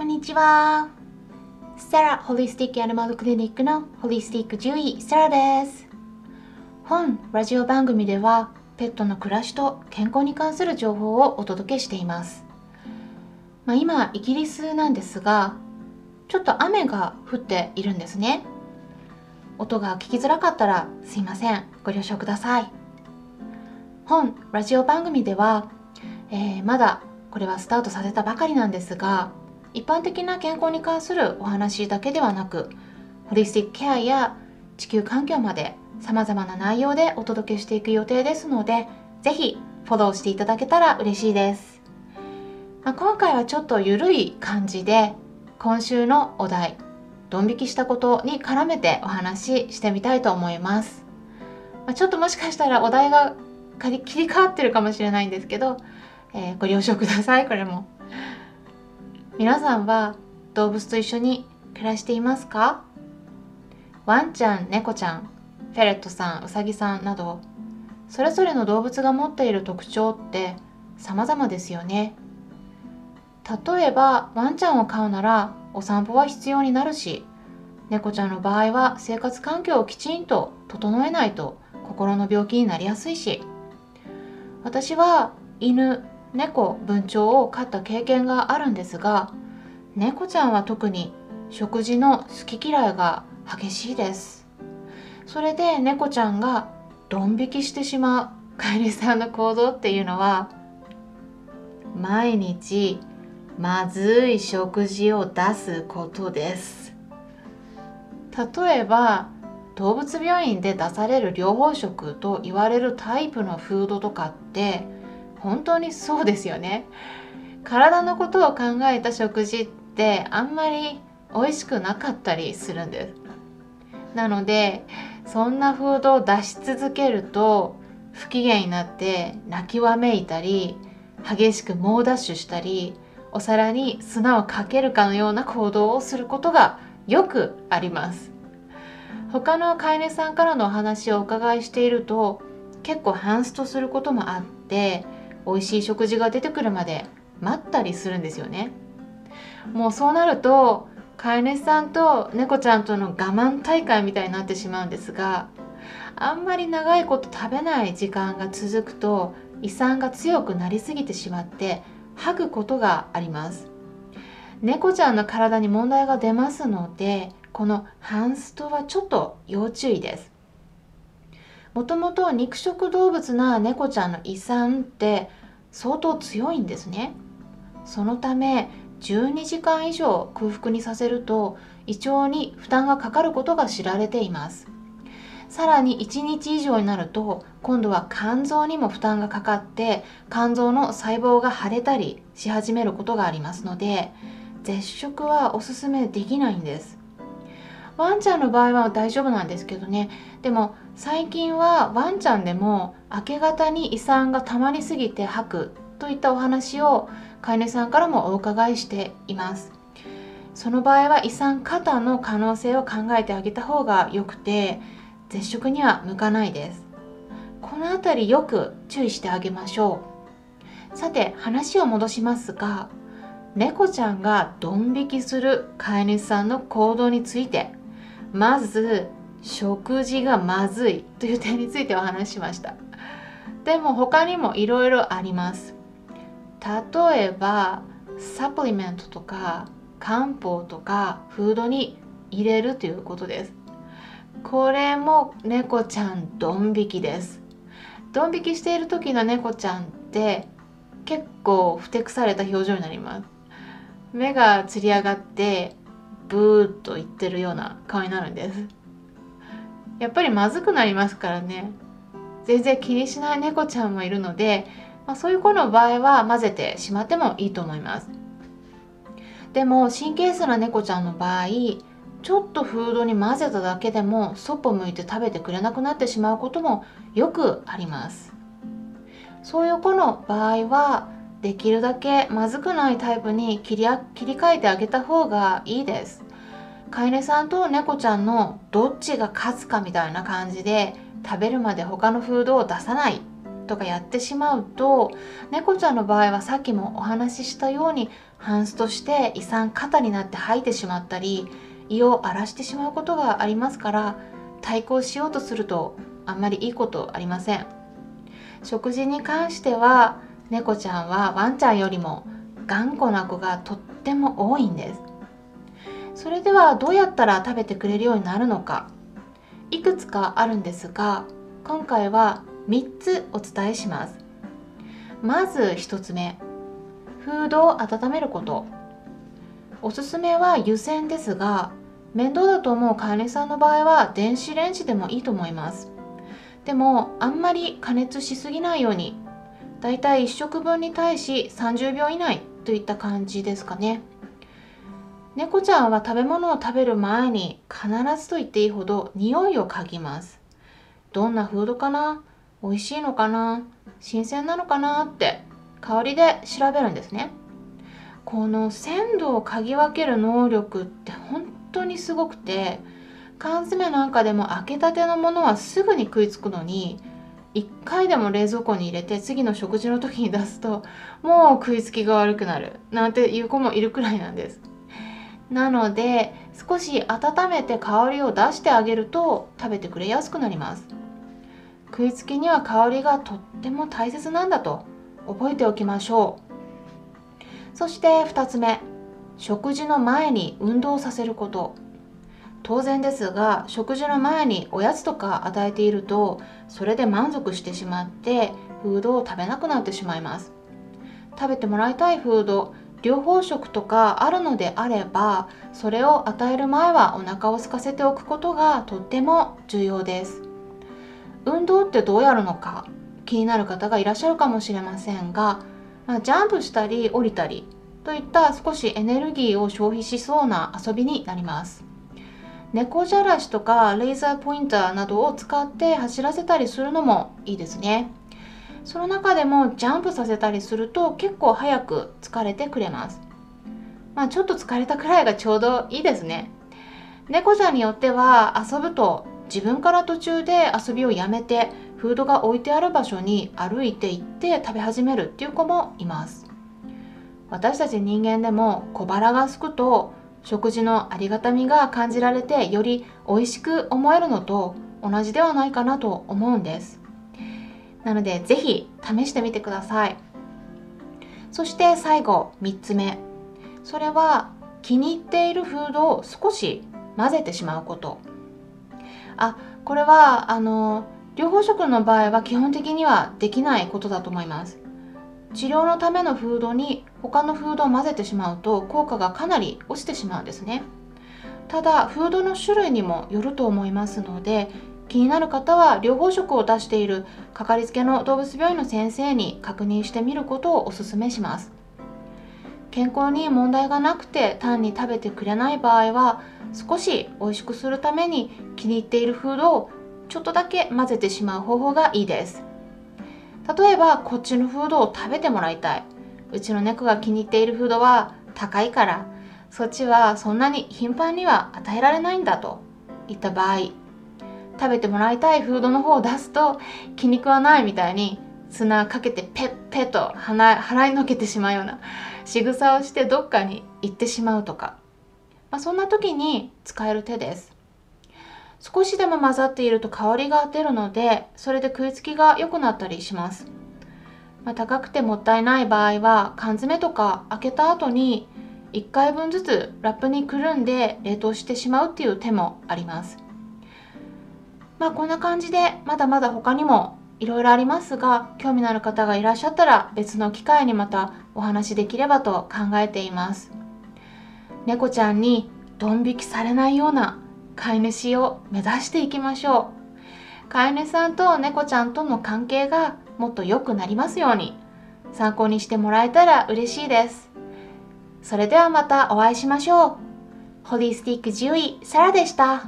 こんにちは。サラホリスティックアニマルクリニックのホリスティック獣医サラです。本ラジオ番組ではペットの暮らしと健康に関する情報をお届けしています。今イギリスなんですが、ちょっと雨が降っているんですね。音が聞きづらかったらすいません、ご了承ください。本ラジオ番組では、まだこれはスタートさせたばかりなんですが、一般的な健康に関するお話だけではなく、ホリスティックケアや地球環境まで様々な内容でお届けしていく予定ですので、ぜひフォローしていただけたら嬉しいです。今回はちょっとゆるい感じで、今週のお題、ドン引きしたことに絡めてお話ししてみたいと思います。ちょっともしかしたらお題が切り替わってるかもしれないんですけど、ご了承ください。これも皆さんは動物と一緒に暮らしていますか？ワンちゃん、猫ちゃん、フェレットさん、ウサギさんなど、それぞれの動物が持っている特徴って様々ですよね。例えばワンちゃんを飼うならお散歩は必要になるし、猫ちゃんの場合は生活環境をきちんと整えないと心の病気になりやすいし、私は犬、猫、文鳥を飼った経験があるんですが、猫ちゃんは特に食事の好き嫌いが激しいです。それで猫ちゃんがドン引きしてしまう飼い主さんの行動っていうのは、毎日まずい食事を出すことです。例えば動物病院で出される療法食と言われるタイプのフードとかって本当にそうですよね。体のことを考えた食事ってあんまり美味しくなかったりするんです。なのでそんなフードを出し続けると不機嫌になって泣きわめいたり、激しく猛ダッシュしたり、お皿に砂をかけるかのような行動をすることがよくあります。他の飼い主さんからのお話をお伺いしていると、結構ハンストすることもあって、美味しい食事が出てくるまで待ったりするんですよね。もうそうなると飼い主さんと猫ちゃんとの我慢大会みたいになってしまうんですが、あんまり長いこと食べない時間が続くと胃酸が強くなりすぎてしまって吐くことがあります。猫ちゃんの体に問題が出ますので、このハンストはちょっと要注意です。もともと肉食動物な猫ちゃんの胃酸って相当強いんですね。そのため12時間以上空腹にさせると胃腸に負担がかかることが知られています。さらに1日以上になると今度は肝臓にも負担がかかって、肝臓の細胞が腫れたりし始めることがありますので、絶食はおすすめできないんです。ワンちゃんの場合は大丈夫なんですけどね。でも最近はワンちゃんでも明け方に胃酸が溜まりすぎて吐くといったお話を飼い主さんからもお伺いしています。その場合は胃酸過多の可能性を考えてあげた方がよくて、絶食には向かないです。このあたりよく注意してあげましょう。さて話を戻しますが、猫ちゃんがドン引きする飼い主さんの行動について、まず食事がまずいという点についてお話ししました。でも他にもいろいろあります。例えばサプリメントとか漢方とかフードに入れるということです。これも猫ちゃんドン引きです。ドン引きしている時の猫ちゃんって結構ふてくされた表情になります。目がつり上がってブーッと言ってるような顔になるんです。やっぱりまずくなりますからね。全然気にしない猫ちゃんもいるので、そういう子の場合は混ぜてしまってもいいと思います。でも神経質な猫ちゃんの場合、ちょっとフードに混ぜただけでもそっぽ向いて食べてくれなくなってしまうこともよくあります。そういう子の場合はできるだけまずくないタイプに切り替えてあげた方がいいです。飼い主さんと猫ちゃんのどっちが勝つかみたいな感じで、食べるまで他のフードを出さないとかやってしまうと、猫ちゃんの場合はさっきもお話ししたようにハンスとして胃酸過多になって吐いてしまったり、胃を荒らしてしまうことがありますから、対抗しようとするとあんまりいいことありません。食事に関しては猫ちゃんはワンちゃんよりも頑固な子がとっても多いんです。それではどうやったら食べてくれるようになるのか、いくつかあるんですが、今回は3つお伝えします。まず1つ目、フードを温めること。おすすめは湯煎ですが、面倒だと思う飼い主さんの場合は電子レンジでもいいと思います。でもあんまり加熱しすぎないように、だいたい1食分に対し30秒以内といった感じですかね。猫ちゃんは食べ物を食べる前に必ずと言っていいほど匂いを嗅ぎます。どんなフードかな、美味しいのかな、新鮮なのかなって香りで調べるんですね。この鮮度を嗅ぎ分ける能力って本当にすごくて、缶詰なんかでも開けたてのものはすぐに食いつくのに、1回でも冷蔵庫に入れて次の食事の時に出すともう食いつきが悪くなるなんていう子もいるくらいなんです。なので少し温めて香りを出してあげると食べてくれやすくなります。食いつきには香りがとっても大切なんだと覚えておきましょう。そして2つ目、食事の前に運動させること。当然ですが、食事の前におやつとか与えているとそれで満足してしまってフードを食べなくなってしまいます。食べてもらいたいフード、両方食とかあるのであれば、それを与える前はお腹を空かせておくことがとっても重要です。運動ってどうやるのか気になる方がいらっしゃるかもしれませんが、ジャンプしたり降りたりといった少しエネルギーを消費しそうな遊びになります。猫じゃらしとかレーザーポインターなどを使って走らせたりするのもいいですね。その中でもジャンプさせたりすると結構早く疲れてくれます。ちょっと疲れたくらいがちょうどいいですね。猫ちゃんによっては遊ぶと自分から途中で遊びをやめてフードが置いてある場所に歩いて行って食べ始めるっていう子もいます。私たち人間でも小腹が空くと食事のありがたみが感じられてより美味しく思えるのと同じではないかなと思うんです。なのでぜひ試してみてください。そして最後3つ目、それは気に入っているフードを少し混ぜてしまうこと。これは両方食の場合は基本的にはできないことだと思います。治療のためのフードに他のフードを混ぜてしまうと効果がかなり落ちてしまうんですね。ただフードの種類にもよると思いますので、気になる方は両方食を出しているかかりつけの動物病院の先生に確認してみることをおすすめします。健康に問題がなくて単に食べてくれない場合は、少し美味しくするために気に入っているフードをちょっとだけ混ぜてしまう方法がいいです。例えばこっちのフードを食べてもらいたい、うちの猫が気に入っているフードは高いからそっちはそんなに頻繁には与えられないんだといった場合、食べてもらいたいフードの方を出すと気に食わないみたいに砂かけてペッペッと払いのけてしまうような仕草をしてどっかに行ってしまうとか、そんな時に使える手です。少しでも混ざっていると香りが出るので、それで食いつきが良くなったりします。高くてもったいない場合は缶詰とか開けた後に1回分ずつラップにくるんで冷凍してしまうっていう手もあります。こんな感じでまだまだ他にもいろいろありますが、興味のある方がいらっしゃったら別の機会にまたお話しできればと考えています。猫ちゃんにドン引きされないような飼い主を目指していきましょう。飼い主さんと猫ちゃんとの関係がもっと良くなりますように、参考にしてもらえたら嬉しいです。それではまたお会いしましょう。ホリスティック獣医サラでした。